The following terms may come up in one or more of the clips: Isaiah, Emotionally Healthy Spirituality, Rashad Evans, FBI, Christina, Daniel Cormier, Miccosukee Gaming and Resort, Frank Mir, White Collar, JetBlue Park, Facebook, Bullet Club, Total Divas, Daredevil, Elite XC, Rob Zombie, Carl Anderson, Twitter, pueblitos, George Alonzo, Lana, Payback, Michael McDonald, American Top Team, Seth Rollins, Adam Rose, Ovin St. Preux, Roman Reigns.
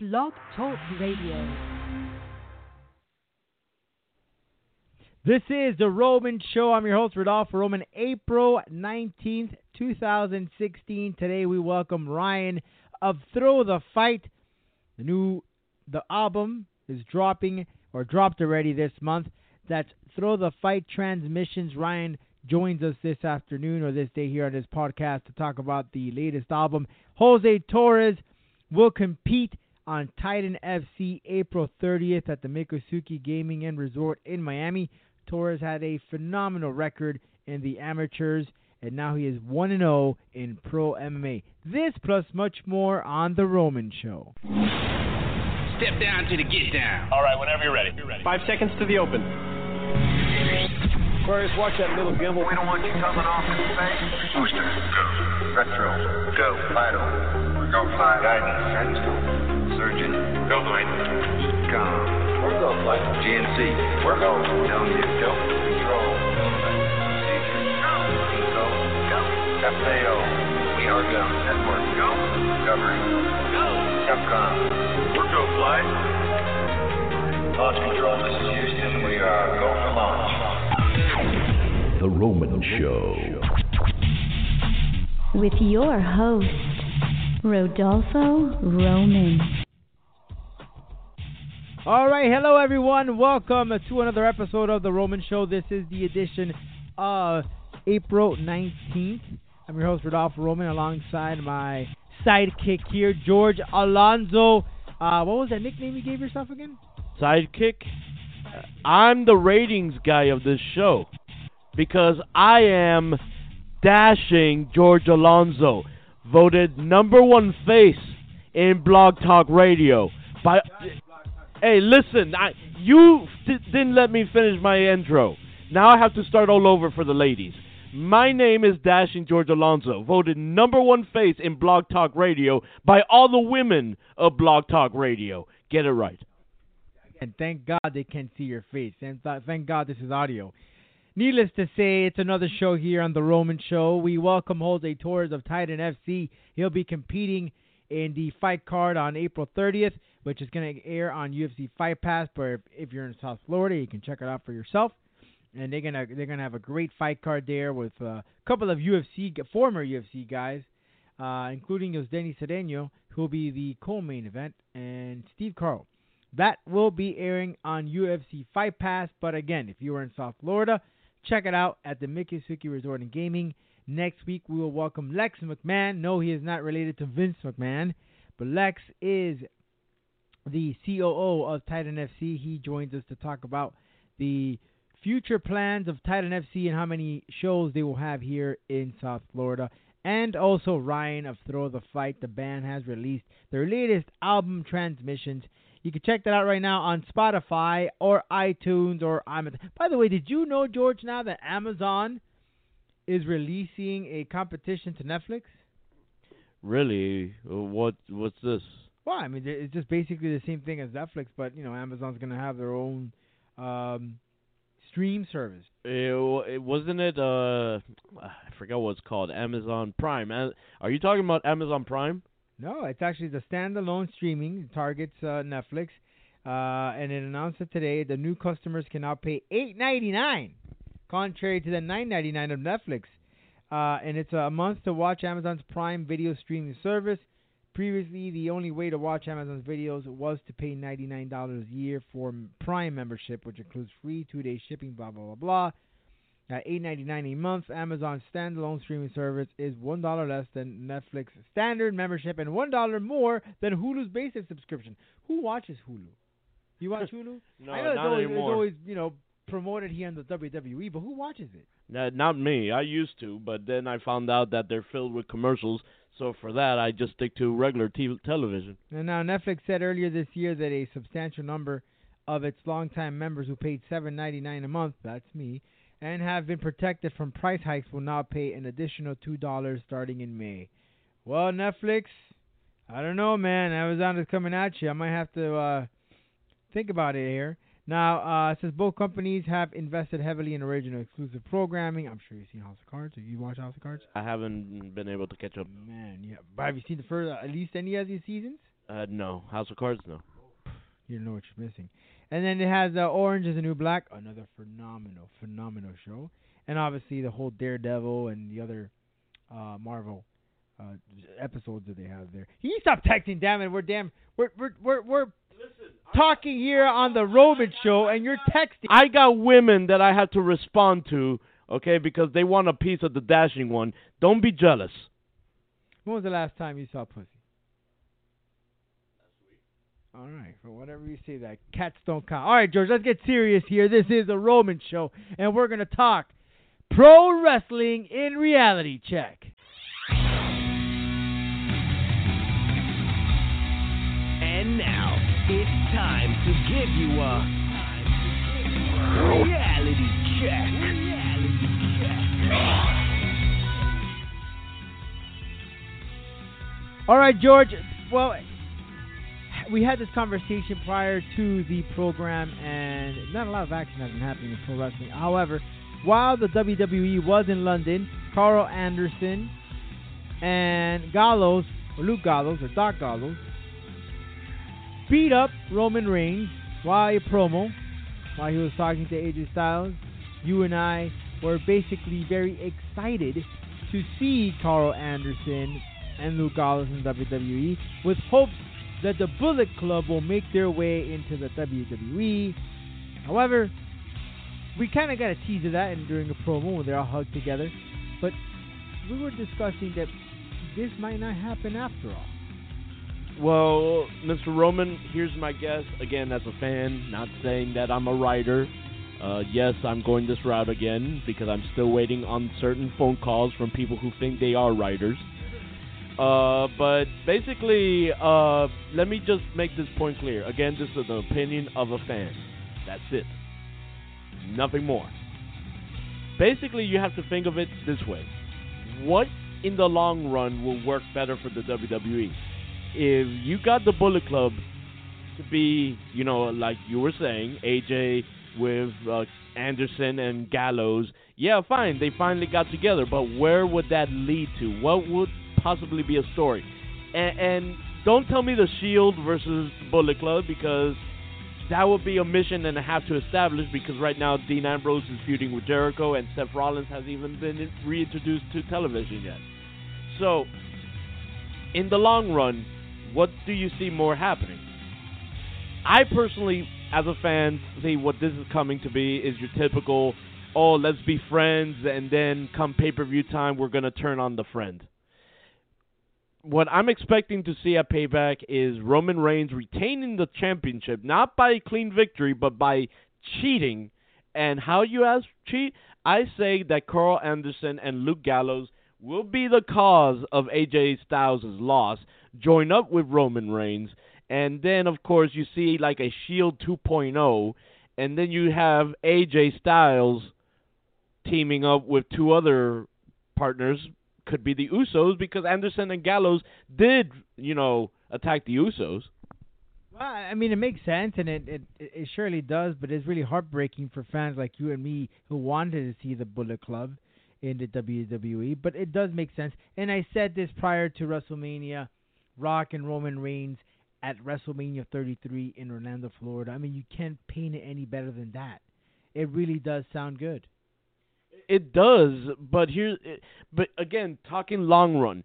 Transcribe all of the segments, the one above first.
Blog Talk Radio. This is The Roman Show. I'm your host, Rodolfo Roman. April 19th, 2016. Today we welcome Ryan of Throw the Fight. The album is dropped already this month. That's Throw the Fight Transmissions. Ryan joins us this afternoon or this day here on this podcast to talk about the latest album. Jose Torres will compete on Titan FC April 30th at the Miccosukee Gaming and Resort in Miami. Torres had a phenomenal record in the amateurs, and now he is 1-0 in pro MMA. This plus much more on The Roman Show. Step down to the get down. All right, whenever you're ready. 5 seconds to the open. First, watch that little gimbal. We don't want you coming off in space. Booster, go. Retro, go. Vital, go fly. Guidance, send. Surgeon, go flight. Come. We're go flight. GNC, we're go. Down here, go. Control, procedure, go. Go, go. FAO, we are go. Network, go. Discovery, go. Capcom, we're go flight. Launch control, this is Houston. We are go for launch. The Roman Show. With your host, Rodolfo Roman. All right, hello everyone. Welcome to another episode of The Roman Show. This is the edition of April 19th. I'm your host, Rodolfo Roman, alongside my sidekick here, George Alonzo. What was that nickname you gave yourself again? Sidekick? I'm the ratings guy of this show. Because I am dashing George Alonzo, voted number one face in Blog Talk Radio. Hey, listen, you didn't let me finish my intro. Now I have to start all over for the ladies. My name is dashing George Alonzo, voted number one face in Blog Talk Radio by all the women of Blog Talk Radio. Get it right. And thank God they can't see your face. And thank God this is audio. Needless to say, it's another show here on The Roman Show. We welcome Jose Torres of Titan FC. He'll be competing in the fight card on April 30th, which is going to air on UFC Fight Pass. But if you're in South Florida, you can check it out for yourself. And they're gonna have a great fight card there with a couple of former UFC guys, including Yosdeny Cedeño, who will be the co-main event, and Steve Carl. That will be airing on UFC Fight Pass. But again, if you are in South Florida, check it out at the Miccosukee Resort and Gaming. Next week, we will welcome Lex McMahon. No, he is not related to Vince McMahon, but Lex is the COO of Titan FC. He joins us to talk about the future plans of Titan FC and how many shows they will have here in South Florida. And also Ryan of Throw the Fight. The band has released their latest album, Transmissions. You can check that out right now on Spotify or iTunes or Amazon. By the way, did you know, George, now that Amazon is releasing a competition to Netflix? Really? What's this? Well, I mean, it's just basically the same thing as Netflix, but, you know, Amazon's going to have their own stream service. I forgot what it's called, Amazon Prime. Are you talking about Amazon Prime? No, it's actually the standalone streaming. It targets Netflix, and it announced that today the new customers can now pay $8.99, contrary to the $9.99 of Netflix. And it's a month to watch Amazon's Prime Video streaming service. Previously, the only way to watch Amazon's videos was to pay $99 a year for Prime membership, which includes free 2-day shipping, blah, blah, blah, blah. At $8.99 a month, Amazon's standalone streaming service is $1 less than Netflix's standard membership and $1 more than Hulu's basic subscription. Who watches Hulu? You watch Hulu? No, I know not anymore. It's always, you know, promoted here on the WWE, but who watches it? Not me. I used to, but then I found out that they're filled with commercials. So for that, I just stick to regular television. And now Netflix said earlier this year that a substantial number of its longtime members who paid $7.99 a month, that's me, and have been protected from price hikes will now pay an additional $2 starting in May. Well, Netflix, I don't know, man. Amazon is coming at you. I might have to think about it here. Now, it says both companies have invested heavily in original exclusive programming. I'm sure you've seen House of Cards. Have you watched House of Cards? I haven't been able to catch up. Man, yeah. But have you seen at least any of these seasons? No. House of Cards, no. You know what you're missing. And then it has Orange is the New Black, another phenomenal show. And obviously the whole Daredevil and the other Marvel episodes that they have there. Can you stop texting, damn it? We're Listen, talking here on the Roman show, and you're texting. I got women that I have to respond to, okay, because they want a piece of the dashing one. Don't be jealous. When was the last time you saw pussy? All right, for whatever you say, that cats don't count. All right, George, let's get serious here. This is the Roman show, and we're going to talk pro wrestling in reality check. And now it's time to give you a reality check. All right, George, well, we had this conversation prior to the program, and not a lot of action has been happening in pro wrestling. However, while the WWE was in London, Carl Anderson and Gallows, or Luke Gallows, or Doc Gallows, beat up Roman Reigns while a promo, while he was talking to AJ Styles. You and I were basically very excited to see Carl Anderson and Luke Gallows in WWE, with hopes that the Bullet Club will make their way into the WWE. However, we kind of got a tease of that during a promo when they're all hugged together. But we were discussing that this might not happen after all. Well, Mr. Roman, here's my guess. Again, as a fan, not saying that I'm a writer. Yes, I'm going this route again because I'm still waiting on certain phone calls from people who think they are writers. But basically, let me just make this point clear. Again, this is the opinion of a fan. That's it. Nothing more. Basically, you have to think of it this way. What in the long run will work better for the WWE? If you got the Bullet Club to be, you know, like you were saying, AJ with Anderson and Gallows, yeah, fine, they finally got together. But where would that lead to? What would possibly be a story? And don't tell me the Shield versus Bullet Club, because that would be a mission and a half to establish, because right now Dean Ambrose is feuding with Jericho and Seth Rollins hasn't even been reintroduced to television yet. So in the long run, what do you see more happening? I personally, as a fan, see what this is coming to be is your typical, oh, let's be friends, and then come pay-per-view time, we're going to turn on the friend. What I'm expecting to see at Payback is Roman Reigns retaining the championship, not by a clean victory, but by cheating. And how you ask cheat? I say that Carl Anderson and Luke Gallows will be the cause of AJ Styles' loss, join up with Roman Reigns, and then, of course, you see like a Shield 2.0, and then you have AJ Styles teaming up with two other partners, could be the Usos, because Anderson and Gallows did, you know, attack the Usos. Well, I mean, it makes sense, and it surely does, but it's really heartbreaking for fans like you and me who wanted to see the Bullet Club in the WWE, but it does make sense. And I said this prior to WrestleMania, Rock and Roman Reigns at WrestleMania 33 in Orlando, Florida. I mean, you can't paint it any better than that. It really does sound good. It does, but again, talking long run,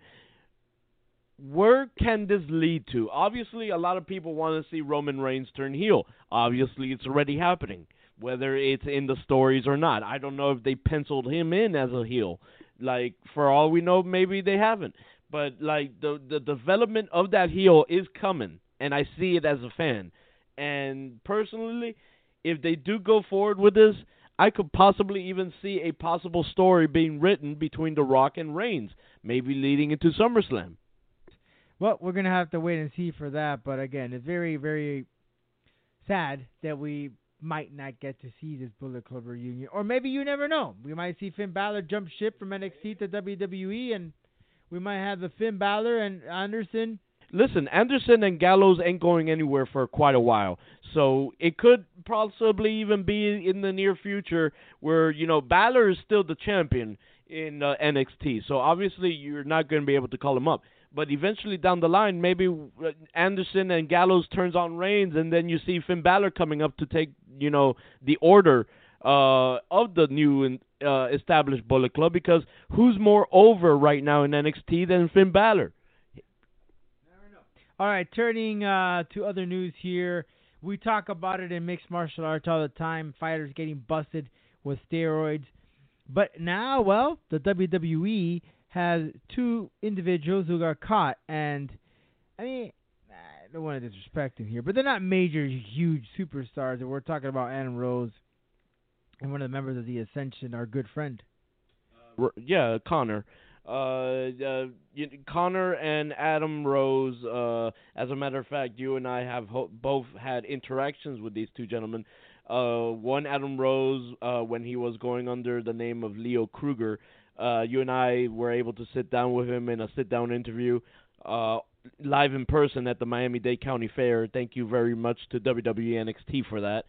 where can this lead to? Obviously, a lot of people want to see Roman Reigns turn heel. Obviously, it's already happening, whether it's in the stories or not. I don't know if they penciled him in as a heel. Like, for all we know, maybe they haven't. But, like, the development of that heel is coming, and I see it as a fan. And personally, if they do go forward with this, I could possibly even see a possible story being written between The Rock and Reigns, maybe leading into SummerSlam. Well, we're going to have to wait and see for that. But, again, it's very, very sad that we might not get to see this Bullet Club reunion. Or maybe you never know. We might see Finn Balor jump ship from NXT to WWE, and we might have the Finn Balor and Anderson. Listen, Anderson and Gallows ain't going anywhere for quite a while. So it could possibly even be in the near future where, you know, Balor is still the champion in NXT. So obviously you're not going to be able to call him up. But eventually down the line, maybe Anderson and Gallows turns on Reigns, and then you see Finn Balor coming up to take, you know, the order of the new established Bullet Club, because who's more over right now in NXT than Finn Balor? All right, turning to other news here. We talk about it in mixed martial arts all the time, fighters getting busted with steroids. But now, well, the WWE has two individuals who got caught. And, I mean, I don't want to disrespect them here, but they're not major, huge superstars. And we're talking about Adam Rose and one of the members of The Ascension, our good friend. Connor. Connor and Adam Rose, as a matter of fact, you and I have both had interactions with these two gentlemen. One, Adam Rose, when he was going under the name of Leo Kruger, you and I were able to sit down with him in a sit-down interview live in person at the Miami-Dade County Fair. Thank you very much to WWE NXT for that.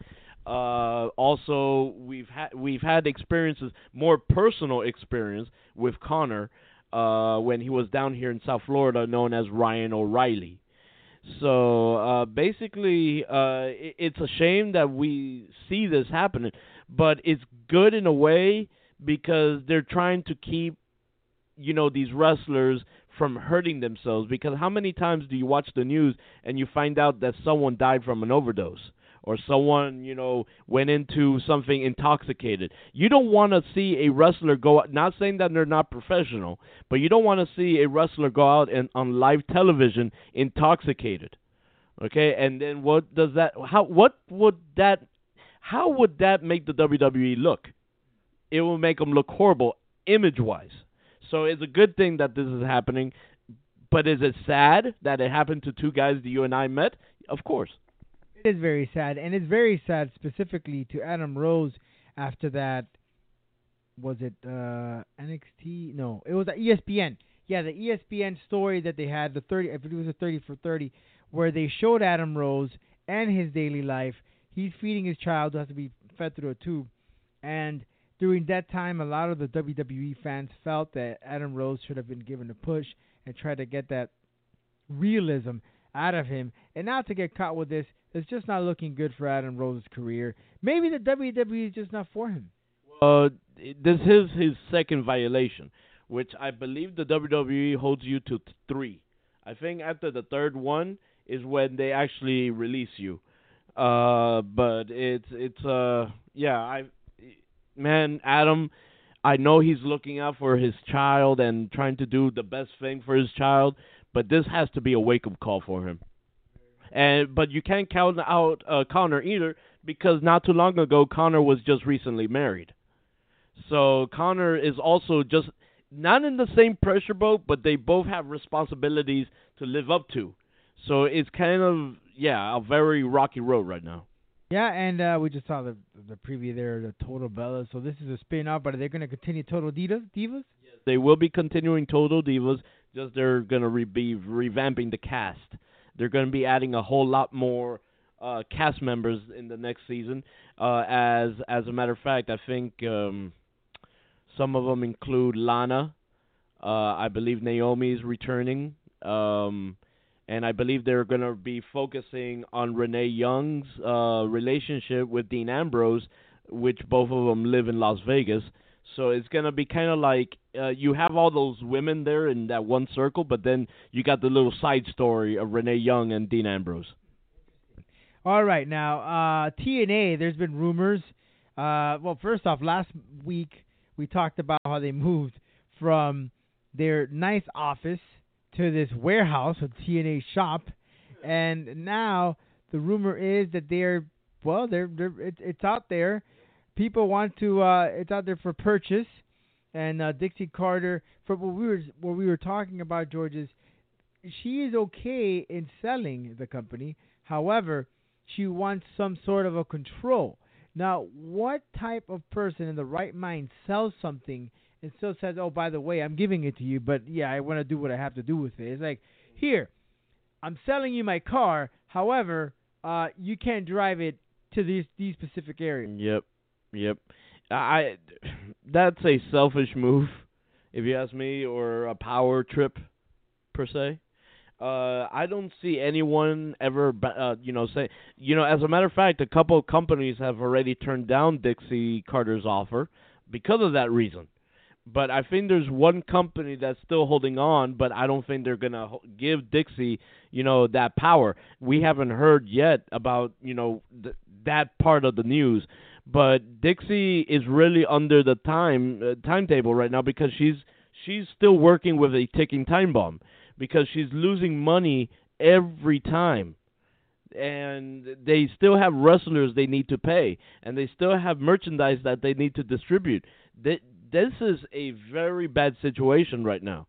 Also, we've had experiences, more personal experience with Connor when he was down here in South Florida, known as Ryan O'Reilly. So basically, it's a shame that we see this happening, but it's good in a way because they're trying to keep, you know, these wrestlers from hurting themselves. Because how many times do you watch the news and you find out that someone died from an overdose? Or someone, you know, went into something intoxicated. You don't want to see a wrestler go out, not saying that they're not professional, but you don't want to see a wrestler go out and on live television intoxicated. Okay? And then how would that make the WWE look? It will make them look horrible image-wise. So it's a good thing that this is happening, but is it sad that it happened to two guys that you and I met? Of course. It is very sad, and it's very sad specifically to Adam Rose after that, was it NXT? No, it was ESPN. Yeah, the ESPN story that they had, the 30, I believe it was a 30 for 30, where they showed Adam Rose and his daily life. He's feeding his child who has to be fed through a tube, and during that time, a lot of the WWE fans felt that Adam Rose should have been given a push and tried to get that realism out of him, and now to get caught with this, it's just not looking good for Adam Rose's career. Maybe the WWE is just not for him. This is his second violation, which I believe the WWE holds you to three. I think after the third one is when they actually release you. But Adam, I know he's looking out for his child and trying to do the best thing for his child, but this has to be a wake-up call for him. But you can't count out Connor either, because not too long ago, Connor was just recently married. So Connor is also just not in the same pressure boat, but they both have responsibilities to live up to. So it's kind of, a very rocky road right now. Yeah, and we just saw the preview there, the Total Bellas. So this is a spin-off, but are they going to continue Total Divas? Yes, they will be continuing Total Divas, just they're going to be revamping the cast. They're going to be adding a whole lot more cast members in the next season. As a matter of fact, I think some of them include Lana. I believe Naomi's returning. And I believe they're going to be focusing on Renee Young's relationship with Dean Ambrose, which both of them live in Las Vegas. So it's going to be kind of like you have all those women there in that one circle, but then you got the little side story of Renee Young and Dean Ambrose. All right. Now, TNA, there's been rumors. Well, first off, last week we talked about how they moved from their nice office to this warehouse, a TNA shop. And now the rumor is that it's out there. People want to. It's out there for purchase, and Dixie Carter. From what we were talking about, George, is she is okay in selling the company. However, she wants some sort of a control. Now, what type of person in the right mind sells something and still says, "Oh, by the way, I'm giving it to you, but yeah, I want to do what I have to do with it." It's like, here, I'm selling you my car. However, you can't drive it to these specific areas. Yep. That's a selfish move, if you ask me, or a power trip. per se. I don't see anyone ever, say, as a matter of fact, a couple of companies have already turned down Dixie Carter's offer because of that reason. But I think there's one company that's still holding on, but I don't think they're going to give Dixie, that power. We haven't heard yet about, that part of the news. But Dixie is really under the timetable right now because she's still working with a ticking time bomb because she's losing money every time. And they still have wrestlers they need to pay, and they still have merchandise that they need to distribute. This is a very bad situation right now.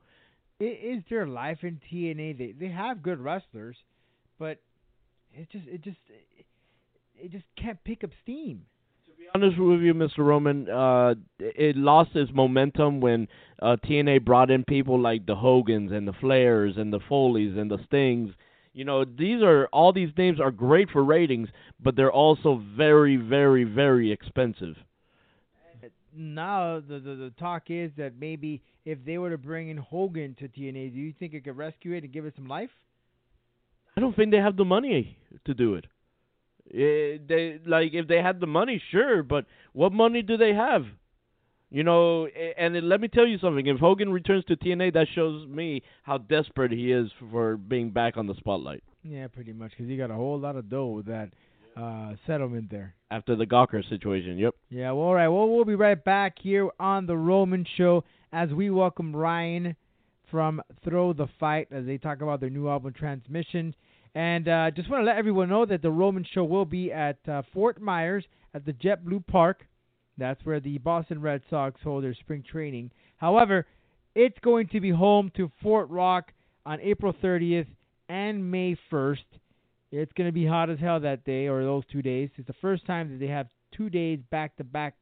It is their life in TNA. They have good wrestlers, but it just can't pick up steam. To be honest with you, Mr. Roman, it lost its momentum when TNA brought in people like the Hogans and the Flairs and the Foleys and the Stings. These names are great for ratings, but they're also very, very, very expensive. Now the talk is that maybe if they were to bring in Hogan to TNA, do you think it could rescue it and give it some life? I don't think they have the money to do it. If they had the money, sure, but what money do they have? Let me tell you something. If Hogan returns to TNA, that shows me how desperate he is for being back on the spotlight. Yeah, pretty much, because he got a whole lot of dough with that settlement there. After the Gawker situation, yep. Yeah, well, all right. Well, we'll be right back here on The Roman Show as we welcome Ryan from Throw the Fight as they talk about their new album, Transmissions. And just want to let everyone know that The Roman Show will be at Fort Myers at the JetBlue Park. That's where the Boston Red Sox hold their spring training. However, it's going to be home to Fort Rock on April 30th and May 1st. It's going to be hot as hell that day, or those 2 days. It's the first time that they have 2 days back-to-back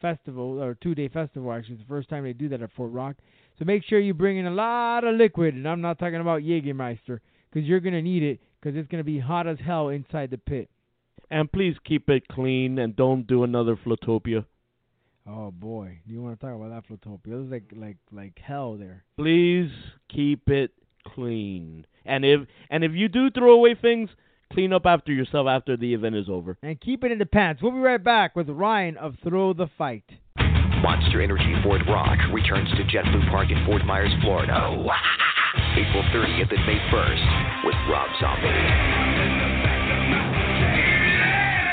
festival, or two-day festival, actually. It's the first time they do that at Fort Rock. So make sure you bring in a lot of liquid, and I'm not talking about Jägermeister, because you're going to need it, because it's going to be hot as hell inside the pit. And please keep it clean, and don't do another Flotopia. Oh, boy. You want to talk about that Flotopia. It was like hell there. Please keep it clean. And if you do throw away things, clean up after yourself after the event is over. And keep it in the pants. We'll be right back with Ryan of Throw the Fight. Monster Energy Fort Rock returns to JetBlue Park in Fort Myers, Florida. Oh. April 30th and May 1st with Rob Zombie.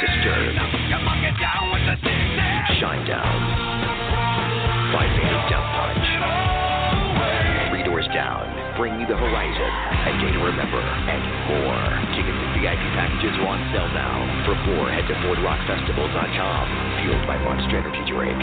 Disturbed. Shine Down. 5 minute Death Punch. 3 Doors Down. Bring You the Horizon, A Day to Remember, and more. Tickets and VIP packages are on sale now. For more, head to FortRockFestivals.com. Fueled by Monster Energy Drink.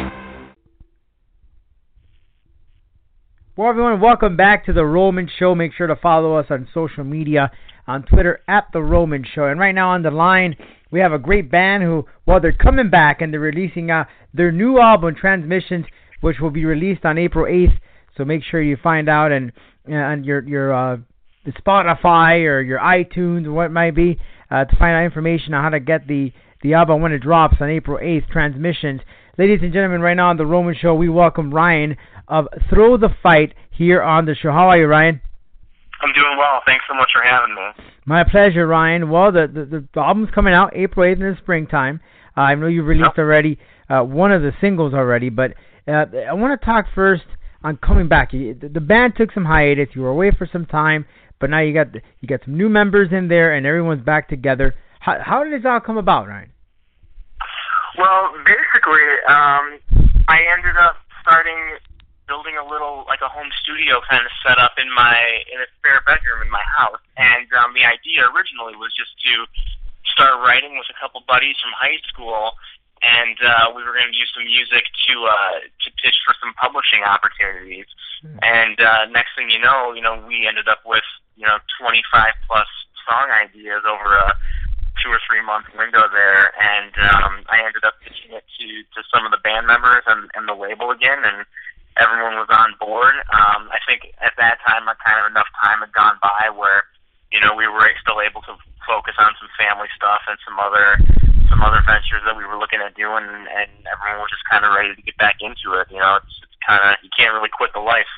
Well, everyone, welcome back to The Roman Show. Make sure to follow us on social media, on Twitter, at The Roman Show. And right now on the line, we have a great band who, well, they're coming back and they're releasing their new album, Transmissions, which will be released on April 8th. So make sure you find out and your the Spotify or your iTunes or what it might be to find out information on how to get the album when it drops on April 8th, Transmissions. Ladies and gentlemen, right now on The Roman Show, we welcome Ryan of Throw the Fight here on the show. How are you, Ryan? I'm doing well. Thanks so much for having me. My pleasure, Ryan. Well, the album's coming out April 8th in the springtime. I know you've released already one of the singles already, but I want to talk first on coming back. The band took some hiatus. You were away for some time, but now you got some new members in there, and everyone's back together. How did this all come about, Ryan? Well, basically, I ended up building a little like a home studio kind of set up in a spare bedroom in my house, and the idea originally was just to start writing with a couple buddies from high school. And we were going to use some music to pitch for some publishing opportunities. And next thing you know, we ended up with 25+ song ideas over a 2 or 3 month window there. And I ended up pitching it to some of the band members and the label again. And everyone was on board. I think at that time, kind of enough time had gone by where we were still able to focus on some family stuff and some other ventures that we were looking at doing, and everyone was just kind of ready to get back into it. It's kind of, you can't really quit the life.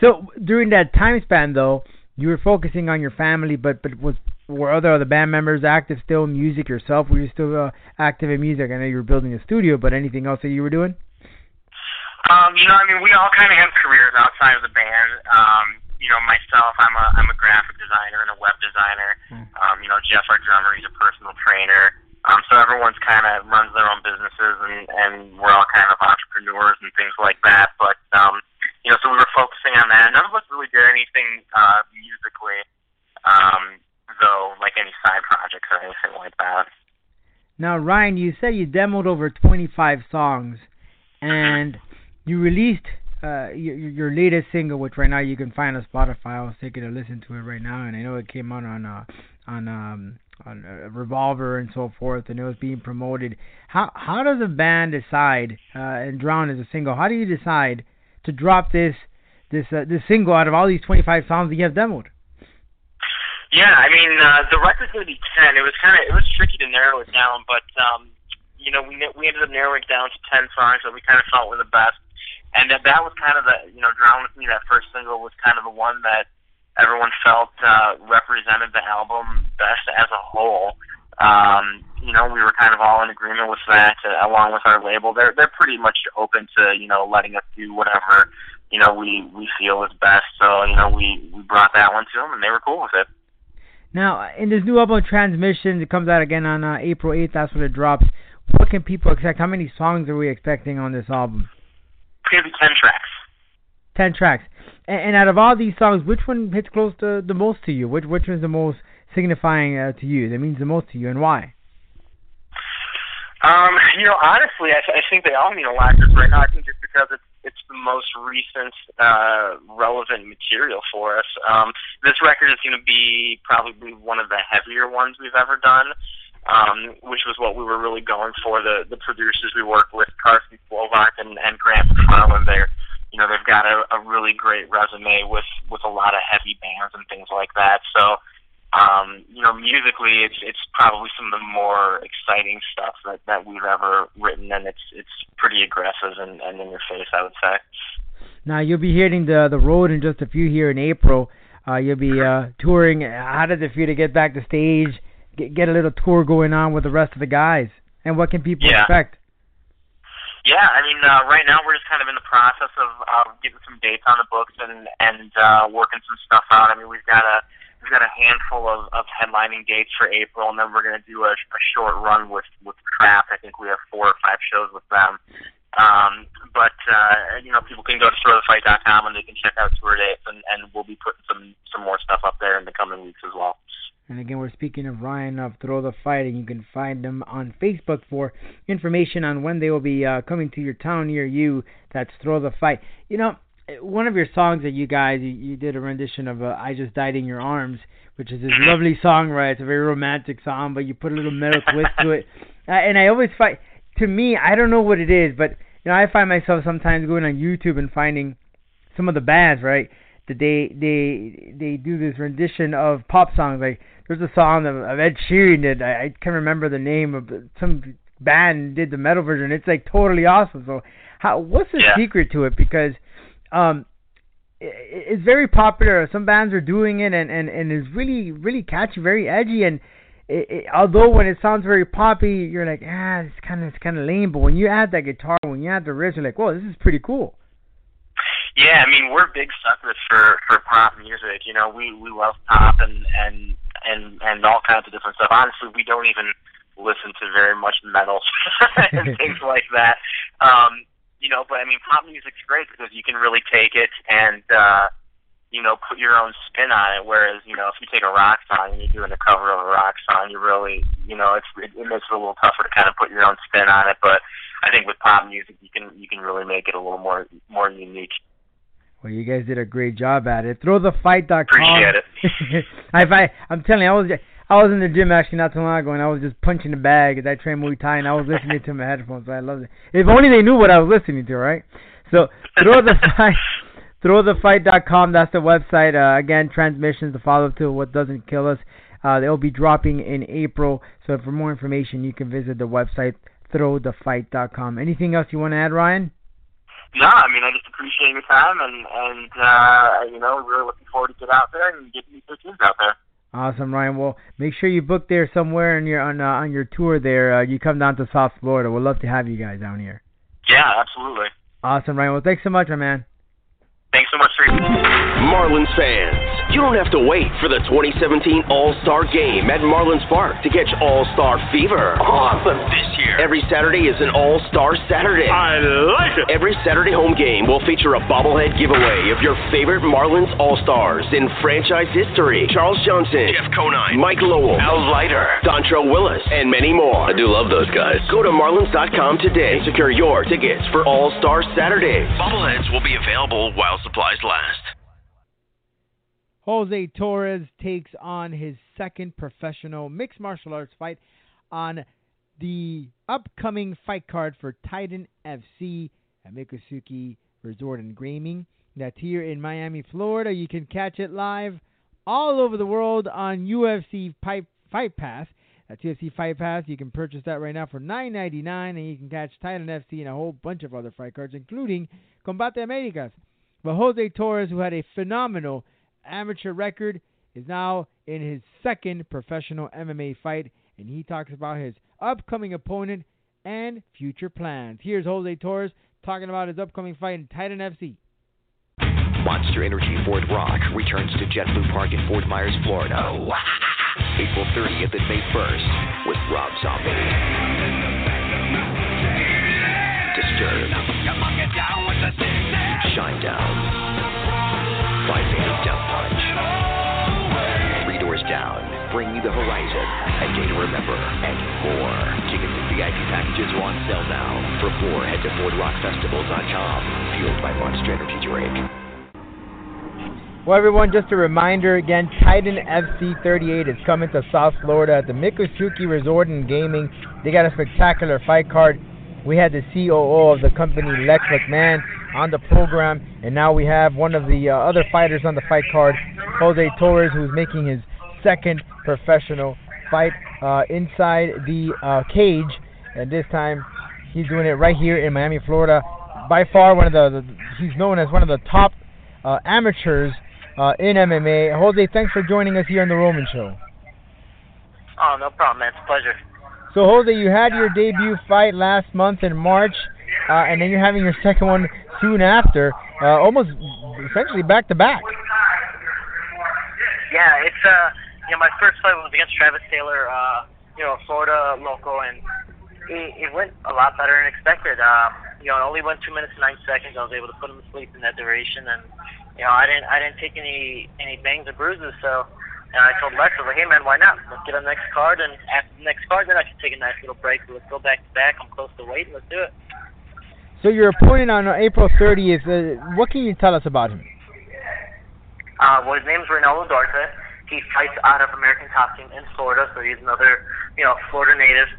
So during that time span, though, you were focusing on your family, but were other band members active still in music yourself? Were you still active in music? I know you were building a studio, but anything else that you were doing? We all kind of have careers outside of the band. Myself, I'm a graphic designer and a web designer. Jeff, our drummer, he's a personal trainer. So everyone's kind of runs their own businesses, and we're all kind of entrepreneurs and things like that. But, so we were focusing on that. None of us really did anything musically, though, like any side projects or anything like that. Now, Ryan, you said you demoed over 25 songs, and you released your latest single, which right now you can find on Spotify. I was taking a listen to it right now, and I know it came out on Revolver and so forth, and it was being promoted. How does a band decide, and Drown is a single, how do you decide to drop this single out of all these 25 songs that you have demoed? Yeah, the record's going to be 10. It was tricky to narrow it down, but we ended up narrowing it down to 10 songs that we kind of felt were the best. And that was kind of the, Drown With Me, that first single, was kind of the one that everyone felt represented the album best as a whole. We were kind of all in agreement with that, along with our label. They're pretty much open to, letting us do whatever, we feel is best. So, we brought that one to them, and they were cool with it. Now, in this new album, Transmissions, it comes out again on April 8th. That's when it drops. What can people expect? How many songs are we expecting on this album? It's going to be 10 tracks. 10 tracks. And out of all these songs, which one hits close to the most to you? Which one's the most signifying to you? That means the most to you, and why? Honestly, I think they all mean a lot. Just right now, I think just because it's the most recent relevant material for us. This record is going to be probably one of the heavier ones we've ever done, which was what we were really going for. The producers we worked with, Carson Slovak and Grant McFarland, there, they've got a really great resume with a lot of heavy bands and things like that. So, musically, it's probably some of the more exciting stuff that we've ever written, and it's pretty aggressive and in your face, I would say. Now, you'll be hitting the road in just a few here in April. You'll be touring. How does it feel to get back to stage? Get a little tour going on with the rest of the guys, and what can people expect? Yeah, right now we're just kind of in the process of getting some dates on the books and working some stuff out. We've got a handful of headlining dates for April, and then we're going to do a short run with Kraft. I think we have 4 or 5 shows with them. People can go to throwthefight.com, and they can check out tour dates, and we'll be putting some more stuff up there in the coming weeks as well. And again, we're speaking of Ryan of Throw the Fight, and you can find them on Facebook for information on when they will be coming to your town near you. That's Throw the Fight. One of your songs that you did a rendition of I Just Died in Your Arms, which is this lovely song, right? It's a very romantic song, but you put a little metal twist to it. And I always find, to me, I don't know what it is, but I find myself sometimes going on YouTube and finding some of the bands, right? That they do this rendition of pop songs. Like, there's a song of Ed Sheeran that I can't remember the name of. Some band did the metal version. It's like totally awesome. So what's the secret to it? Because it's very popular. Some bands are doing it, and it's really, really catchy, very edgy. And although when it sounds very poppy, you're like, it's kind of lame. But when you add that guitar, when you add the riff, you're like, whoa, this is pretty cool. Yeah, we're big suckers for pop music. We love pop and all kinds of different stuff. Honestly, we don't even listen to very much metal and things like that. But pop music's great because you can really take it and put your own spin on it. Whereas, if you take a rock song and you're doing a cover of a rock song, you really, it makes it a little tougher to kind of put your own spin on it. But I think with pop music, you can really make it a little more unique. Well, you guys did a great job at it. Throwthefight.com. Appreciate it. I'm telling you, I was in the gym actually not too long ago, and I was just punching the bag as I trained Muay Thai, and I was listening to my headphones, so I loved it. If only they knew what I was listening to, right? So, throwthefight.com, that's the website. Again, Transmissions, the follow-up to What Doesn't Kill Us. They'll be dropping in April, so for more information, you can visit the website, throwthefight.com. Anything else you want to add, Ryan? No, I mean, I just appreciate your time, and you know, we're looking forward to get out there and getting these two teams out there. Awesome, Ryan. Well, make sure you book there somewhere on your tour there. You come down to South Florida. We'd love to have you guys down here. Yeah, absolutely. Awesome, Ryan. Well, thanks so much, my man. Thanks so much for your Marlins fans, you don't have to wait for the 2017 All-Star Game at Marlins Park to catch All-Star Fever. Awesome this year. Every Saturday is an All-Star Saturday. I like it. Every Saturday home game will feature a bobblehead giveaway of your favorite Marlins All-Stars in franchise history. Charles Johnson, Jeff Conine, Mike Lowell, Al Leiter, Dontrell Willis, and many more. I do love those guys. Go to Marlins.com today and secure your tickets for All-Star Saturday. Bobbleheads will be available while supplies last. Jose Torres takes on his second professional mixed martial arts fight on the upcoming fight card for Titan FC at Miccosukee Resort and Gaming. That's here in Miami, Florida. You can catch it live all over the world on UFC Fight Pass. That's UFC Fight Pass. You can purchase that right now for $9.99, and you can catch Titan FC and a whole bunch of other fight cards, including Combate Americas. But Jose Torres, who had a phenomenal amateur record, is now in his second professional MMA fight, and he talks about his upcoming opponent and future plans. Here's Jose Torres talking about his upcoming fight in Titan FC. Monster Energy Fort Rock returns to JetBlue Park in Fort Myers, Florida, April 30th and May 1st with Rob Zombie. Disturbed. Shine Down. 5 minute Death Punch. 3 Doors Down. Bring Me the Horizon. A Day to Remember. And more. Tickets and VIP packages are on sale now. For more, head to FortRockFestivals.com. Fueled by Monster Energy Drink. Well, everyone, just a reminder again, Titan FC 38 is coming to South Florida at the Miccosukee Resort and Gaming. They got a spectacular fight card. We had the COO of the company, Lex McMahon, on the program, and now we have one of the other fighters on the fight card, Jose Torres, who's making his second professional fight inside the cage, and this time he's doing it right here in Miami, Florida. By far, one of he's known as one of the top amateurs in MMA. Jose, thanks for joining us here on the Roman Show. Oh, no problem, man. It's a pleasure. So, Jose, you had your debut fight last month in March, and then you're having your second one soon after, almost essentially back to back. Yeah, it's my first fight was against Travis Taylor, Florida local, and it went a lot better than expected. It only went 2 minutes and 9 seconds. I was able to put him to sleep in that duration, and I didn't take any bangs or bruises. So, and I told Lex, I was like, hey man, why not? Let's get on the next card, and after the next card, then I can take a nice little break. Let's go back to back. I'm close to weight. Let's do it. So your opponent on April 30th, what can you tell us about him? Well, his name is Reynaldo Duarte. He fights out of American Top Team in Florida, so he's another, Florida native.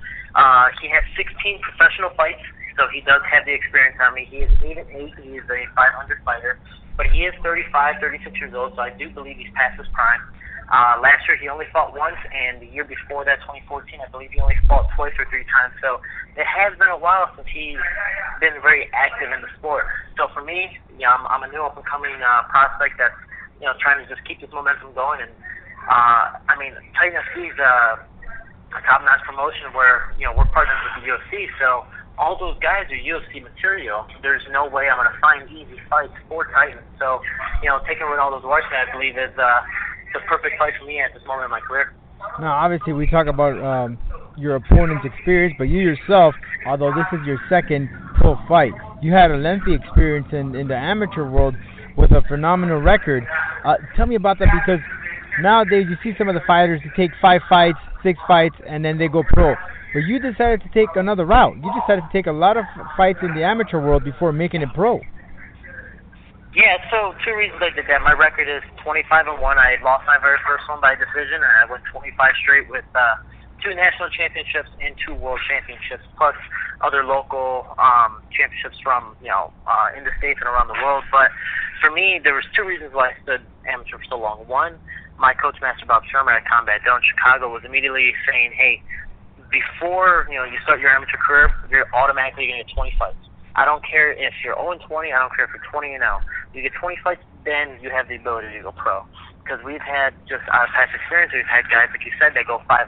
He has 16 professional fights, so he does have the experience on me. He is 8-8. He is a 500 fighter, but he is 35, 36 years old, so I do believe he's past his prime. Last year he only fought once, and the year before that, 2014, I believe he only fought twice or 3 times. So it has been a while since he's been very active in the sport. So for me, I'm a new up-and-coming prospect that's trying to just keep this momentum going. And Titan FC is a top-notch promotion where we're partners with the UFC. So all those guys are UFC material. There's no way I'm going to find easy fights for Titan. So taking Rodolfo Roman, I believe, is the perfect fight for me at this moment in my career. Now, obviously, we talk about your opponent's experience, but you yourself, although this is your second pro fight, you had a lengthy experience in the amateur world with a phenomenal record. Tell me about that, because nowadays you see some of the fighters who take 5 fights, 6 fights, and then they go pro. But you decided to take another route. You decided to take a lot of fights in the amateur world before making it pro. Yeah, so 2 reasons I did that. My record is 25-1. I lost my very first one by decision, and I went 25 straight with 2 national championships and 2 world championships, plus other local championships from in the States and around the world. But for me, there was 2 reasons why I stood amateur for so long. One, my coach, Master Bob Sherman at Combat Down in Chicago, was immediately saying, hey, before you start your amateur career, you're automatically going to get 20 fights. I don't care if you're 0-20. I don't care if you're 20-0. You get 20 fights, then you have the ability to go pro. Because we've had, just out of past experience, we've had guys, like you said, that go 5-0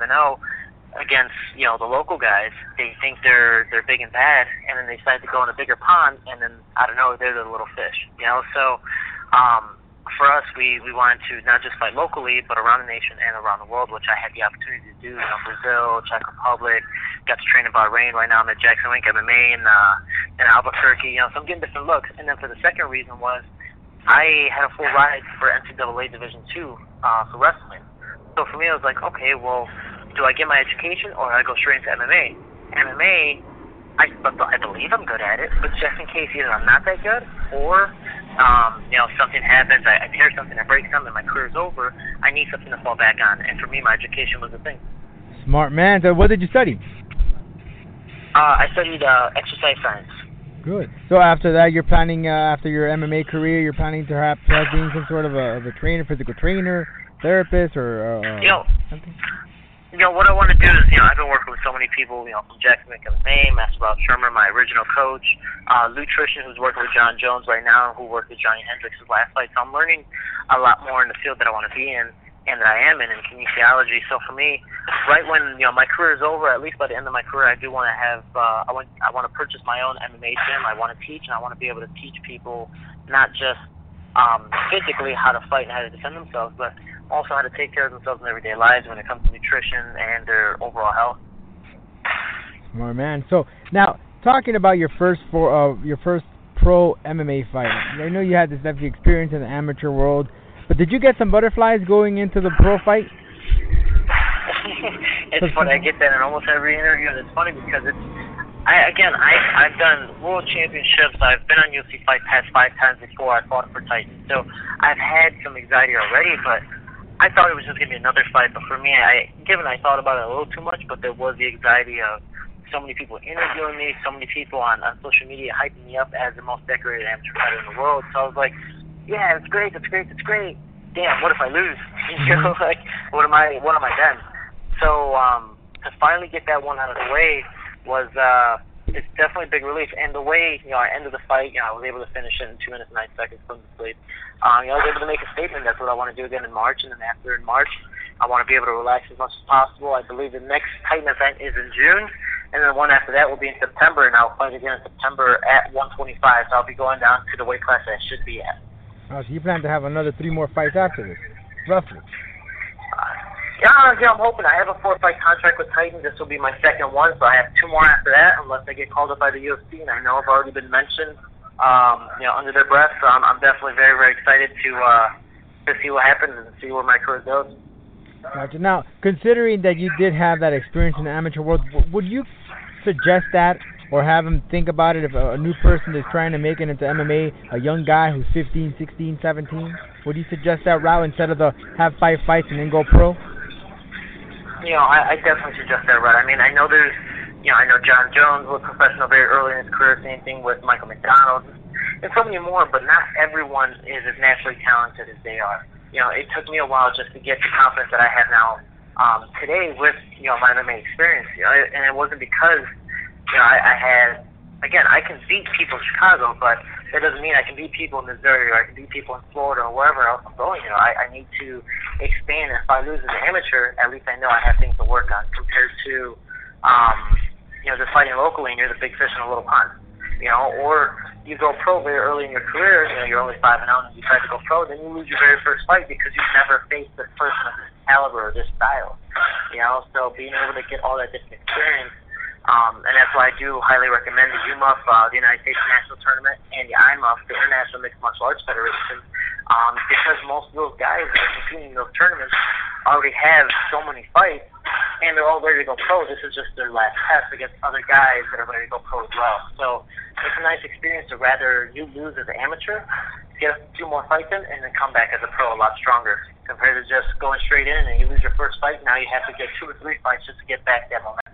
against, you know, the local guys. They think they're big and bad, and then they decide to go in a bigger pond, and then, I don't know, they're the little fish, you know? So for us, we wanted to not just fight locally, but around the nation and around the world, which I had the opportunity to do, you know, Brazil, Czech Republic, got to train in Bahrain. Right now I'm at Jackson Wink MMA in Albuquerque, you know, so I'm getting different looks. And then for the second reason was I had a full ride for NCAA Division II for wrestling. So for me, I was like, okay, well, do I get my education or do I go straight into MMA? MMA, I believe I'm good at it, but just in case either I'm not that good or, you know, something happens, I tear something, I break something, my career's over, I need something to fall back on. And for me, my education was the thing. Smart man. So what did you study? I studied exercise science. Good. So after that, you're planning, after your MMA career, you're planning to perhaps being some sort of a trainer, physical trainer, therapist, or something? You know, what I want to do is, you know, I've been working with so many people, you know, from Jackson McMahon, Master Bob Shermer, my original coach, nutrition, who's working with John Jones right now, who worked with Johnny Hendricks' last fight. So I'm learning a lot more in the field that I want to be in and that I am in kinesiology. So for me, right when, you know, my career is over, at least by the end of my career, I do want to have, I want to purchase my own MMA gym. I want to teach, and I want to be able to teach people not just physically how to fight and how to defend themselves, but also how to take care of themselves in everyday lives when it comes to nutrition and their overall health. Smart man. So now, talking about your first pro MMA fight, I know you had this definitely experience in the amateur world, but did you get some butterflies going into the pro fight? It's funny. I get that in almost every interview, and it's funny because I've done world championships. I've been on UFC Fight Pass 5 times before. I fought for Titan. So I've had some anxiety already, but I thought it was just going to be another fight. But for me, I thought about it a little too much, but there was the anxiety of so many people interviewing me, so many people on social media hyping me up as the most decorated amateur fighter in the world. So I was like, yeah, it's great, it's great, it's great. Damn, what if I lose? You know, like, what am I then? So to finally get that one out of the way was it's definitely a big relief. And the way, you know, I ended the fight, you know, I was able to finish it in 2 minutes 9 seconds from the sleep. You know, I was able to make a statement. That's what I want to do again in March, and then after in March, I want to be able to relax as much as possible. I believe the next Titan event is in June, and then the one after that will be in September, and I'll fight again in September at 125. So I'll be going down to the weight class that I should be at. Oh, so you plan to have another 3 more fights after this, roughly? Yeah, I'm hoping. I have a 4-fight contract with Titan. This will be my second one, so I have 2 more after that, unless I get called up by the UFC, and I know I've already been mentioned, you know, under their breath. So I'm definitely very, very excited to see what happens and see where my career goes. Gotcha. Now, considering that you did have that experience in the amateur world, would you suggest that or have them think about it if a new person is trying to make it into MMA, a young guy who's 15, 16, 17? Would you suggest that route instead of the have 5 fights and then go pro? You know, I definitely suggest that route. I mean, I know there's, you know, I know John Jones was professional very early in his career, same thing with Michael McDonald, and so many more, but not everyone is as naturally talented as they are. You know, it took me a while just to get the confidence that I have now today with, you know, my MMA experience. You know, and it wasn't because, you know, I had, again, I can beat people in Chicago, but that doesn't mean I can beat people in Missouri, or I can beat people in Florida, or wherever else I'm going. You know, I need to expand. If I lose as an amateur, at least I know I have things to work on compared to, you know, just fighting locally and you're the big fish in a little pond. You know, or you go pro very early in your career. You know, you're only 5-0, and you try to go pro, then you lose your very first fight because you've never faced this person of this caliber or this style. You know, so being able to get all that different experience. And that's why I do highly recommend the UMUF, the United States National Tournament, and the IMUF, the International Mixed Martial Arts Federation, because most of those guys that are competing in those tournaments already have so many fights, and they're all ready to go pro. This is just their last test against other guys that are ready to go pro as well. So it's a nice experience to rather you lose as an amateur, get a few more fights in, and then come back as a pro a lot stronger, compared to just going straight in and you lose your first fight. Now you have to get 2 or 3 fights just to get back that momentum.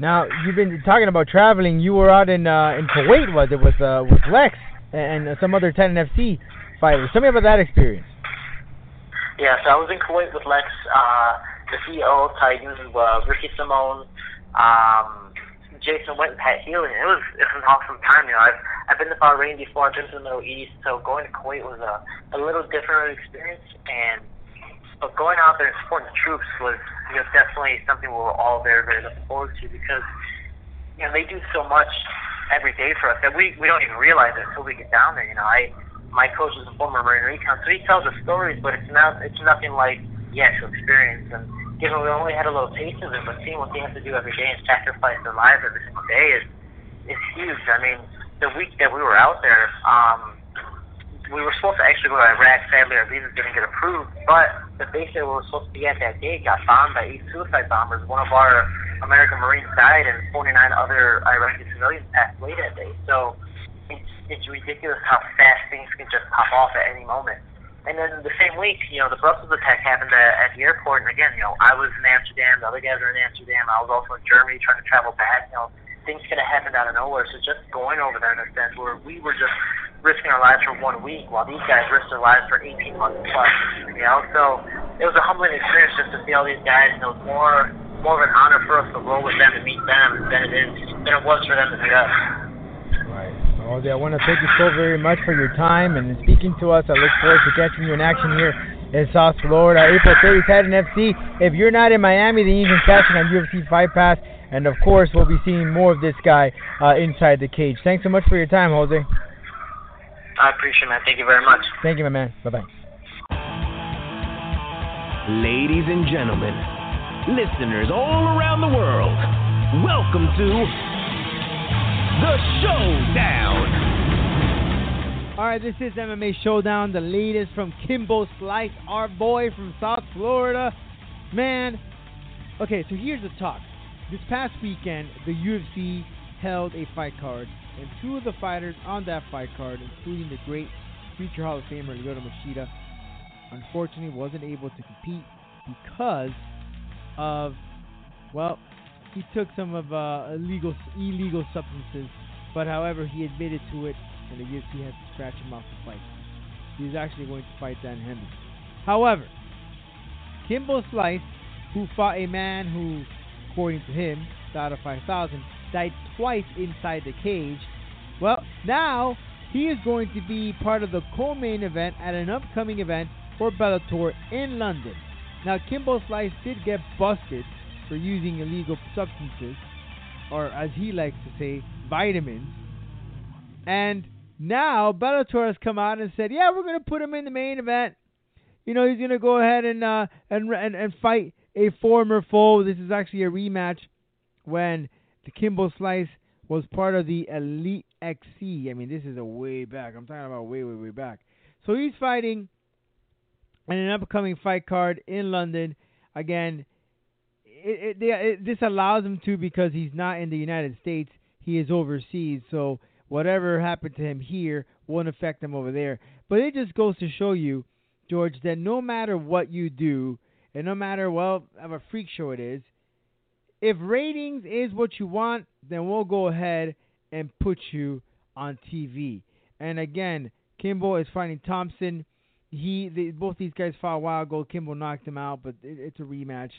Now, you've been talking about traveling. You were out in Kuwait, was it, with Lex and some other Titan FC fighters. Tell me about that experience. Yeah, so I was in Kuwait with Lex, the CEO of Titan, Ricky Simone, Jason Witt and Pat Healy. It was an awesome time. You know, I've been to Bahrain before. I've been to the Middle East, so going to Kuwait was a little different experience. But going out there and supporting the troops was, you know, definitely something we were all very, very looking forward to, because, you know, they do so much every day for us that we don't even realize it until we get down there. You know, my coach is a former Marine Recon, so he tells us stories, but it's nothing like the actual experience. And given we only had a little taste of it, but seeing what they have to do every day and sacrifice their lives every single day is huge. I mean, the week that we were out there, we were supposed to actually go to Iraq. Sadly, our visas didn't get approved, but the base that we were supposed to be at that day got bombed by 8 suicide bombers. One of our American Marines died, and 49 other Iraqi civilians passed away that day. So it's ridiculous how fast things can just pop off at any moment. And then the same week, you know, the Brussels attack happened at the airport. And again, you know, I was in Amsterdam. The other guys were in Amsterdam. I was also in Germany trying to travel back. You know, things could have happened out of nowhere. So just going over there in a sense where we were just risking our lives for 1 week while these guys risked their lives for 18 months plus. You know, so it was a humbling experience just to see all these guys. And it was more of an honor for us to roll with them and meet them than it was for them to meet us. Right. Well, Jose, I want to thank you so very much for your time and speaking to us. I look forward to catching you in action here in South Florida, April 30th, Titan FC. If you're not in Miami, then you can catch it on UFC Fight Pass. And, of course, we'll be seeing more of this guy inside the cage. Thanks so much for your time, Jose. I appreciate it, man. Thank you very much. Thank you, my man. Bye-bye. Ladies and gentlemen, listeners all around the world, welcome to The Showdown. All right, this is MMA Showdown, the latest from Kimbo Slice, our boy from South Florida. Man, okay, so here's the talk. This past weekend, the UFC held a fight card, and two of the fighters on that fight card, including the great future Hall of Famer Lyoto Machida, unfortunately wasn't able to compete because of, well, he took some of illegal substances, but however, he admitted to it, and the UFC has to scratch him off the fight. He's actually going to fight Dan Henderson. However, Kimbo Slice, who fought a man who, according to him, out of 5,000, died twice inside the cage, well, now he is going to be part of the co-main event at an upcoming event for Bellator in London. Now, Kimbo Slice did get busted for using illegal substances, or as he likes to say, vitamins. And now Bellator has come out and said, yeah, we're going to put him in the main event. You know, he's going to go ahead and fight a former foe. This is actually a rematch when the Kimbo Slice was part of the Elite XC. I mean, this is a way back. I'm talking about way, way, way back. So he's fighting in an upcoming fight card in London. Again, this allows him to, because he's not in the United States. He is overseas, so whatever happened to him here won't affect him over there. But it just goes to show you, George, that no matter what you do, and no matter, well, of a freak show it is, if ratings is what you want, then we'll go ahead and put you on TV. And again, Kimbo is fighting Thompson. Both these guys fought a while ago. Kimbo knocked him out, but it's a rematch.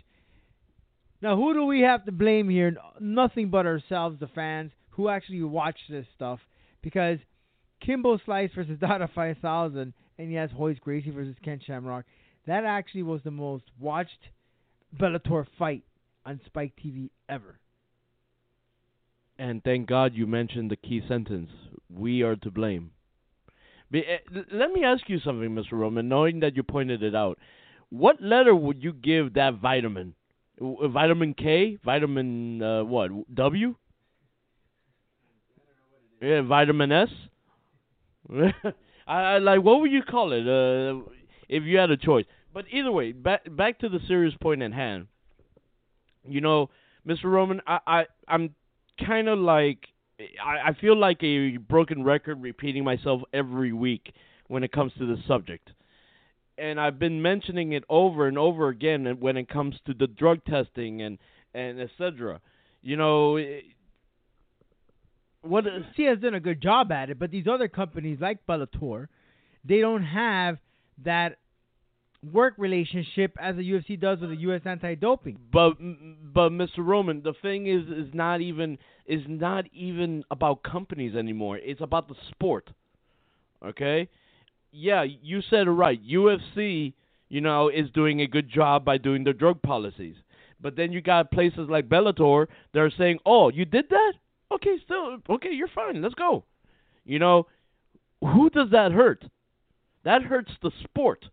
Now, who do we have to blame here? Nothing but ourselves, the fans, who actually watch this stuff. Because Kimbo Slice versus Dada 5000, and yes, Royce Gracie versus Ken Shamrock, that actually was the most watched Bellator fight on Spike TV ever. And thank God you mentioned the key sentence. We are to blame. Let me ask you something, Mr. Roman, knowing that you pointed it out. What letter would you give that vitamin? Vitamin K? Vitamin what? W? Yeah, vitamin S? I like, what would you call it if you had a choice? But either way, back to the serious point at hand. You know, Mr. Roman, I'm kind of like, I feel like a broken record repeating myself every week when it comes to this subject. And I've been mentioning it over and over again when it comes to the drug testing and et cetera. You know, UFC has done a good job at it, but these other companies like Bellator, they don't have that work relationship as the UFC does with the U.S. anti-doping. But Mr. Roman, the thing is not even about companies anymore. It's about the sport. Okay? Yeah, you said it right. UFC, you know, is doing a good job by doing their drug policies. But then you got places like Bellator that are saying, "Oh, you did that? Okay, still okay. You're fine. Let's go." You know, who does that hurt? That hurts the sport,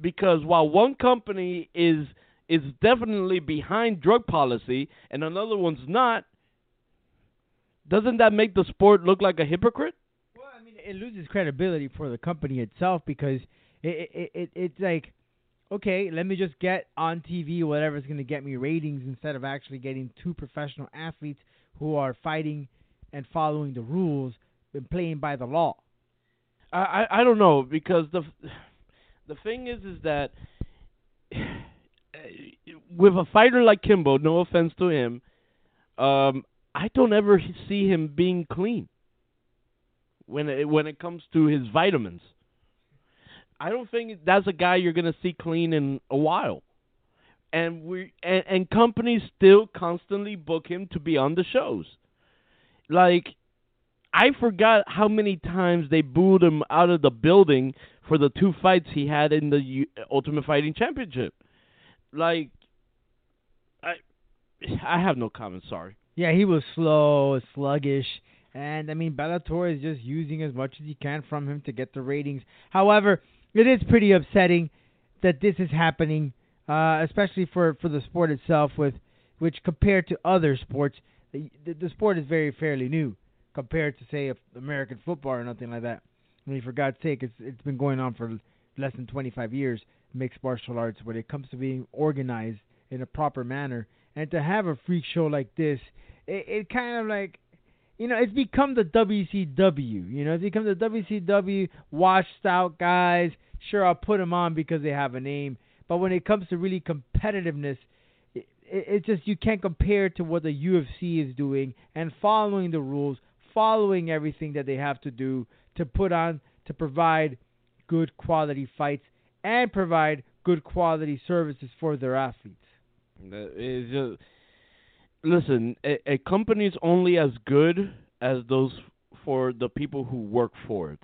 because while one company is definitely behind drug policy and another one's not, doesn't that make the sport look like a hypocrite? Well, I mean, it loses credibility for the company itself, because it's like, okay, let me just get on TV whatever's going to get me ratings instead of actually getting two professional athletes who are fighting and following the rules and playing by the law. I don't know, because the thing is that with a fighter like Kimbo, no offense to him, I don't ever see him being clean when it comes to his vitamins. I don't think that's a guy you're gonna see clean in a while, and companies still constantly book him to be on the shows. Like, I forgot how many times they booed him out of the building for the two fights he had in the Ultimate Fighting Championship. Like, I have no comment. Sorry. Yeah, he was slow, sluggish. And I mean, Bellator is just using as much as he can from him to get the ratings. However, it is pretty upsetting that this is happening, especially for the sport itself, which compared to other sports, the sport is very fairly new compared to, say, American football or nothing like that. I mean, for God's sake, it's been going on for less than 25 years, mixed martial arts, when it comes to being organized in a proper manner. And to have a freak show like this, it kind of like, you know, it's become the WCW. You know, it's become the WCW, washed out guys. Sure, I'll put them on because they have a name. But when it comes to really competitiveness, it's just you can't compare to what the UFC is doing and following the rules, following everything that they have to do to put on, to provide good quality fights and provide good quality services for their athletes. Listen, a company's only as good as those for the people who work for it.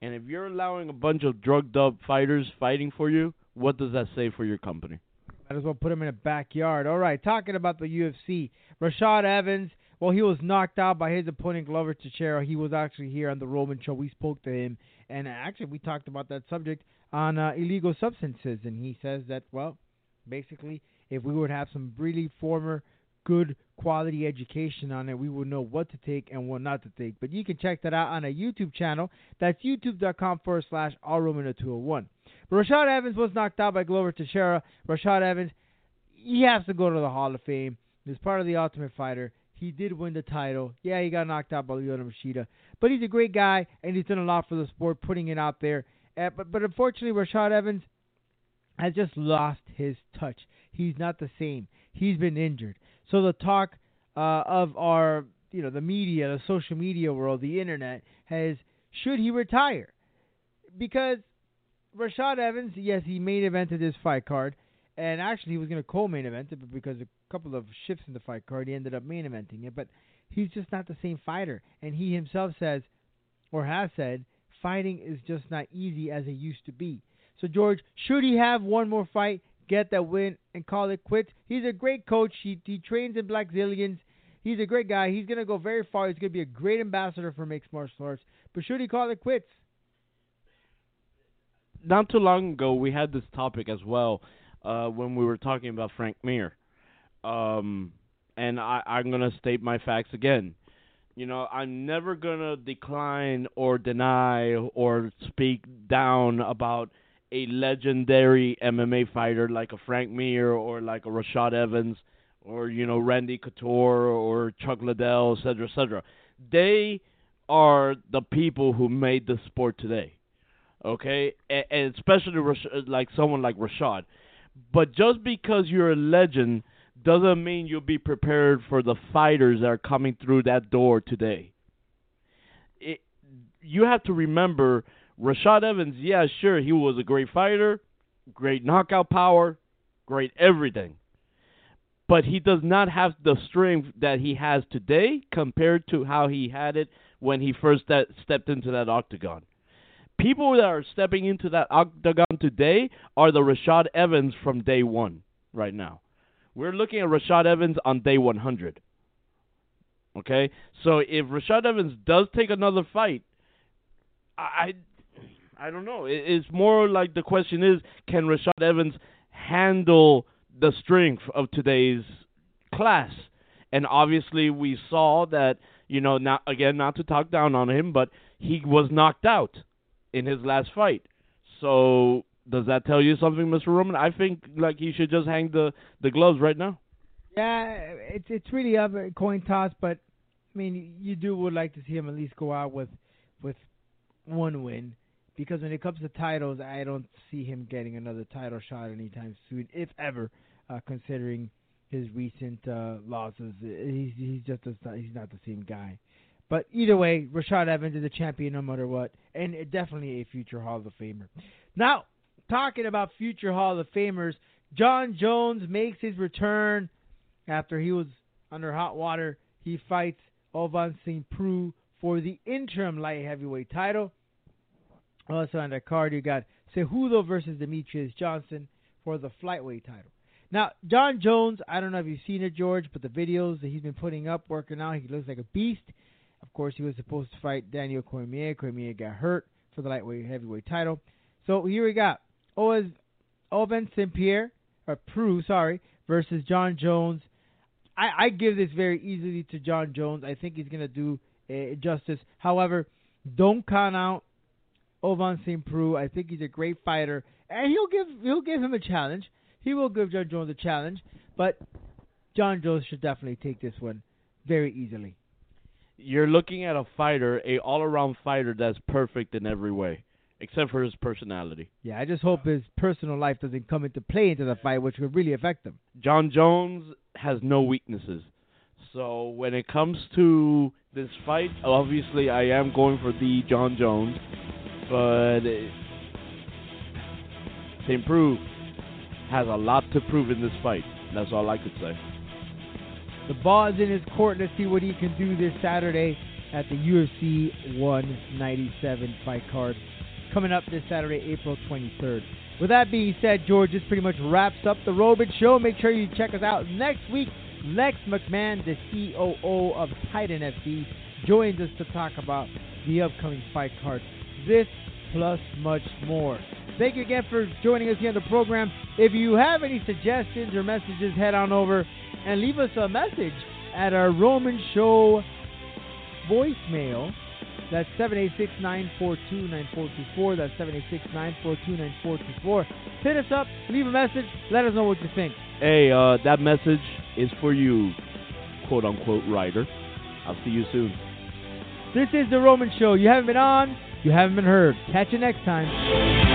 And if you're allowing a bunch of drugged-up fighters fighting for you, what does that say for your company? Might as well put them in a backyard. All right, talking about the UFC, Rashad Evans, well, he was knocked out by his opponent, Glover Teixeira. He was actually here on the Roman show. We spoke to him, and actually we talked about that subject on illegal substances. And he says that, well, basically, if we would have some really former good quality education on it, we will know what to take and what not to take. But you can check that out on a YouTube channel. That's youtube.com/allroman201. But Rashad Evans was knocked out by Glover Teixeira. Rashad Evans, he has to go to the Hall of Fame. He's part of the Ultimate Fighter. He did win the title. Yeah, he got knocked out by Lyoto Machida. But he's a great guy, and he's done a lot for the sport, putting it out there. But unfortunately, Rashad Evans has just lost his touch. He's not the same. He's been injured. So the talk of our, you know, the media, the social media world, the internet, has, should he retire? Because Rashad Evans, yes, he main evented his fight card, and actually he was going to co-main event it, but because a couple of shifts in the fight card, he ended up main eventing it. But he's just not the same fighter, and he himself says, or has said, fighting is just not easy as it used to be. So George, should he have one more fight, get that win, and call it quits? He's a great coach. He trains in Black Zillions. He's a great guy. He's going to go very far. He's going to be a great ambassador for mixed martial arts. But should he call it quits? Not too long ago, we had this topic as well when we were talking about Frank Mir. And I'm going to state my facts again. You know, I'm never going to decline or deny or speak down about a legendary MMA fighter like a Frank Mir or like a Rashad Evans or, you know, Randy Couture or Chuck Liddell, et cetera, et cetera. They are the people who made the sport today, okay? And especially like someone like Rashad. But just because you're a legend doesn't mean you'll be prepared for the fighters that are coming through that door today. You have to remember, Rashad Evans, yeah, sure, he was a great fighter. great knockout power, great everything. But he does not have the strength that he has today compared to how he had it when he first stepped into that octagon. People that are stepping into that octagon today are the Rashad Evans from day one right now. We're looking at Rashad Evans on day 100. Okay? So if Rashad Evans does take another fight, I don't know. It's more like the question is, can Rashad Evans handle the strength of today's class? And obviously we saw that, you know, not, again, not to talk down on him, but he was knocked out in his last fight. So does that tell you something, Mr. Roman? I think, like, he should just hang the gloves right now. Yeah, it's really a coin toss, but, I mean, you do would like to see him at least go out with one win. Because when it comes to titles, I don't see him getting another title shot anytime soon, if ever, considering his recent losses. He's not the same guy. But either way, Rashad Evans is a champion no matter what, and definitely a future Hall of Famer. Now, talking about future Hall of Famers, John Jones makes his return after he was under hot water. He fights Ovin St. Preux for the interim light heavyweight title. Also on the card, you got Cejudo versus Demetrius Johnson for the flyweight title. Now, John Jones, I don't know if you've seen it, George, but the videos that he's been putting up, working out, he looks like a beast. Of course, he was supposed to fight Daniel Cormier. Cormier got hurt for the lightweight heavyweight title. So here we got Ovin St. Preux versus John Jones. I give this very easily to John Jones. I think he's going to do justice. However, don't count out Ovin St. Preux. I think he's a great fighter, and he'll give him a challenge. He will give John Jones a challenge, but John Jones should definitely take this one very easily. You're looking at a all-around fighter that's perfect in every way, except for his personality. Yeah, I just hope his personal life doesn't come into play into the fight, which would really affect him. John Jones has no weaknesses. So when it comes to this fight, obviously I am going for the John Jones. But St. Preux has a lot to prove in this fight. That's all I could say. The ball is in his court. Let's see what he can do this Saturday at the UFC 197 fight card. Coming up this Saturday, April 23rd. With that being said, George, this pretty much wraps up the Robin Show. Make sure you check us out next week. Lex McMahon, the COO of Titan FC, joins us to talk about the upcoming fight card. This plus much more. Thank you again for joining us here on the program. If you have any suggestions or messages, head on over and leave us a message at our Roman Show voicemail. That's 786-942-9424. That's 786-942-9424. Hit us up, leave a message, let us know what you think. Hey, that message is for you, quote-unquote writer. I'll see you soon. This is the Roman Show. You haven't been on. You haven't been heard. Catch you next time.